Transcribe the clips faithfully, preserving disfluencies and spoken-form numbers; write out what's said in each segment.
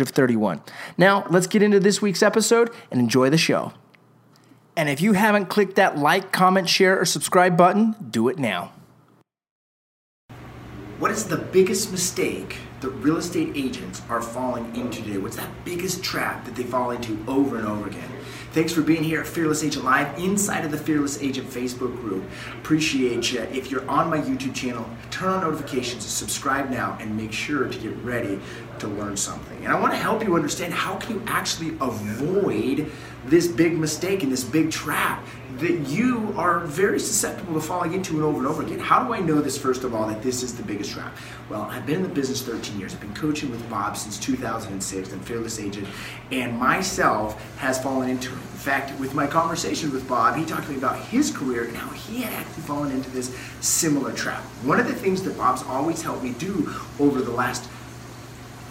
of thirty-one. Now, let's get into this week's episode and enjoy the show. And if you haven't clicked that like, comment, share, or subscribe button, do it now. What is the biggest mistake that real estate agents are falling into today? What's that biggest trap that they fall into over and over again? Thanks for being here at Fearless Agent Live inside of the Fearless Agent Facebook group. Appreciate you. If you're on my YouTube channel, turn on notifications, subscribe now, and make sure to get ready to learn something. And I want to help you understand how can you actually avoid this big mistake and this big trap that you are very susceptible to falling into and over and over again. How do I know this, first of all, that this is the biggest trap? Well, I've been in the business thirteen years. I've been coaching with Bob since two thousand six and Fearless Agent, and myself has fallen into it. In fact, with my conversation with Bob, he talked to me about his career and how he had actually fallen into this similar trap. One of the things that Bob's always helped me do over the last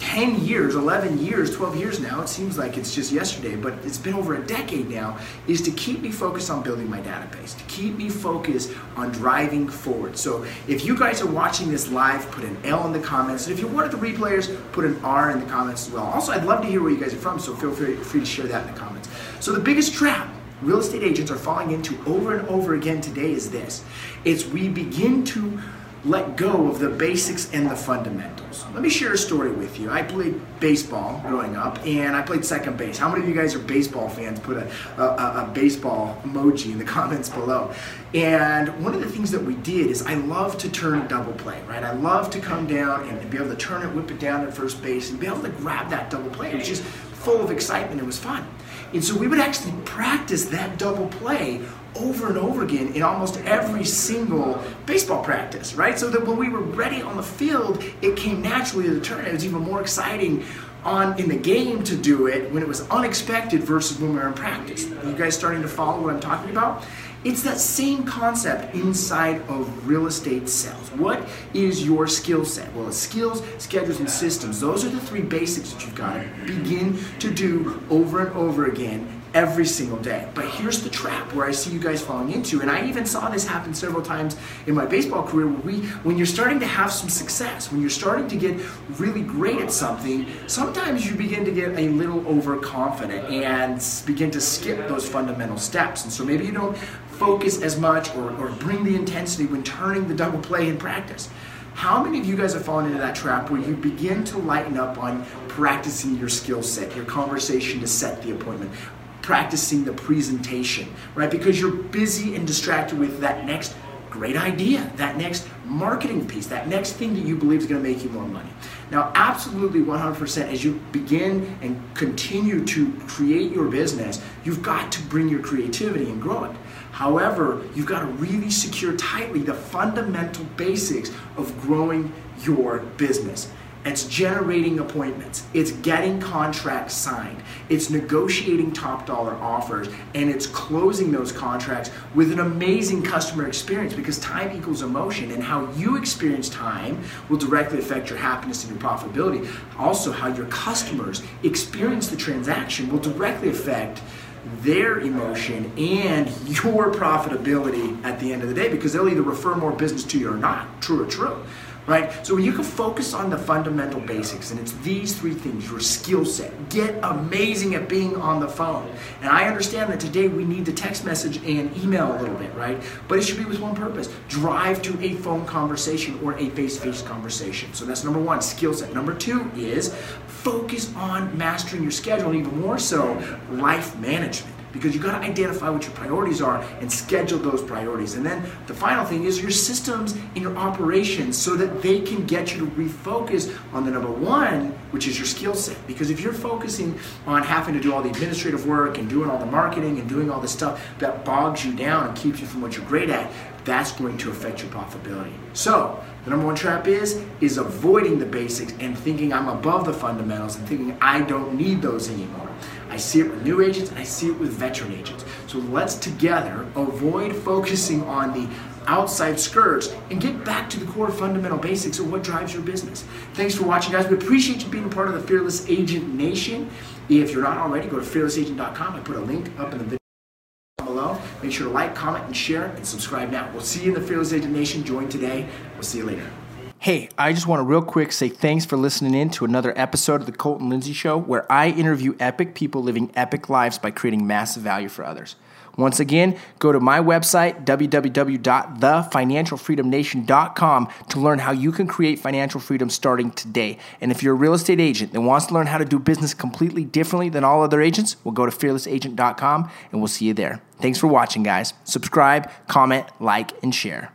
ten years, eleven years, twelve years now, it seems like it's just yesterday, but it's been over a decade now, is to keep me focused on building my database, to keep me focused on driving forward. So if you guys are watching this live, put an L in the comments, and if you wanted the replayers, put an R in the comments as well. Also, I'd love to hear where you guys are from, so feel free, free to share that in the comments. So the biggest trap real estate agents are falling into over and over again today is this. It's we begin to let go of the basics and the fundamentals. Let me share a story with you. I played baseball growing up, and I played second base. How many of you guys are baseball fans? Put a, a, a baseball emoji in the comments below. And one of the things that we did is I love to turn double play, right? I love to come down and be able to turn it, whip it down at first base, and be able to grab that double play. It was just full of excitement. It was fun. And so we would actually practice that double play over and over again in almost every single baseball practice, right? So that when we were ready on the field, it came naturally to the turn. It was even more exciting on in the game to do it when it was unexpected versus when we were in practice. Are you guys starting to follow what I'm talking about? It's that same concept inside of real estate sales. What is your skill set? Well, it's skills, schedules, and systems. Those are the three basics that you've got to begin to do over and over again every single day. But here's the trap where I see you guys falling into, and I even saw this happen several times in my baseball career, where we, when you're starting to have some success, when you're starting to get really great at something, sometimes you begin to get a little overconfident and begin to skip those fundamental steps. And so maybe you don't focus as much or, or bring the intensity when turning the double play in practice. How many of you guys have fallen into that trap where you begin to lighten up on practicing your skill set, your conversation to set the appointment, practicing the presentation, right? Because you're busy and distracted with that next great idea, that next marketing piece, that next thing that you believe is going to make you more money. Now, absolutely one hundred percent, as you begin and continue to create your business, you've got to bring your creativity and grow it. However, you've got to really secure tightly the fundamental basics of growing your business. It's generating appointments, it's getting contracts signed, it's negotiating top dollar offers, and it's closing those contracts with an amazing customer experience, because time equals emotion, and how you experience time will directly affect your happiness and your profitability. Also, how your customers experience the transaction will directly affect their emotion and your profitability at the end of the day, because they'll either refer more business to you or not, true or true. Right? So when you can focus on the fundamental basics, and it's these three things, your skill set, get amazing at being on the phone. And I understand that today we need to text message and email a little bit, right? But it should be with one purpose, drive to a phone conversation or a face-to-face conversation. So that's number one, skill set. Number two is focus on mastering your schedule, and even more so, life management. because you got to identify what your priorities are and schedule those priorities. And then the final thing is your systems and your operations so that they can get you to refocus on the number one, which is your skill set. Because if you're focusing on having to do all the administrative work and doing all the marketing and doing all the stuff that bogs you down and keeps you from what you're great at, that's going to affect your profitability. So the number one trap is, is avoiding the basics and thinking I'm above the fundamentals and thinking I don't need those anymore. I see it with new agents and I see it with veteran agents. So let's together avoid focusing on the outside skirts and get back to the core fundamental basics of what drives your business. Thanks for watching, guys. We appreciate you being a part of the Fearless Agent Nation. If you're not already, go to fearless agent dot com. I put a link up in the video below. Make sure to like, comment, and share, and subscribe now. We'll see you in the Fearless Agent Nation. Join today. We'll see you later. Hey, I just want to real quick say thanks for listening in to another episode of the Colton Lindsay Show, where I interview epic people living epic lives by creating massive value for others. Once again, go to my website, w w w dot the financial freedom nation dot com, to learn how you can create financial freedom starting today. And if you're a real estate agent that wants to learn how to do business completely differently than all other agents, well, go to fearless agent dot com and we'll see you there. Thanks for watching, guys. Subscribe, comment, like, and share.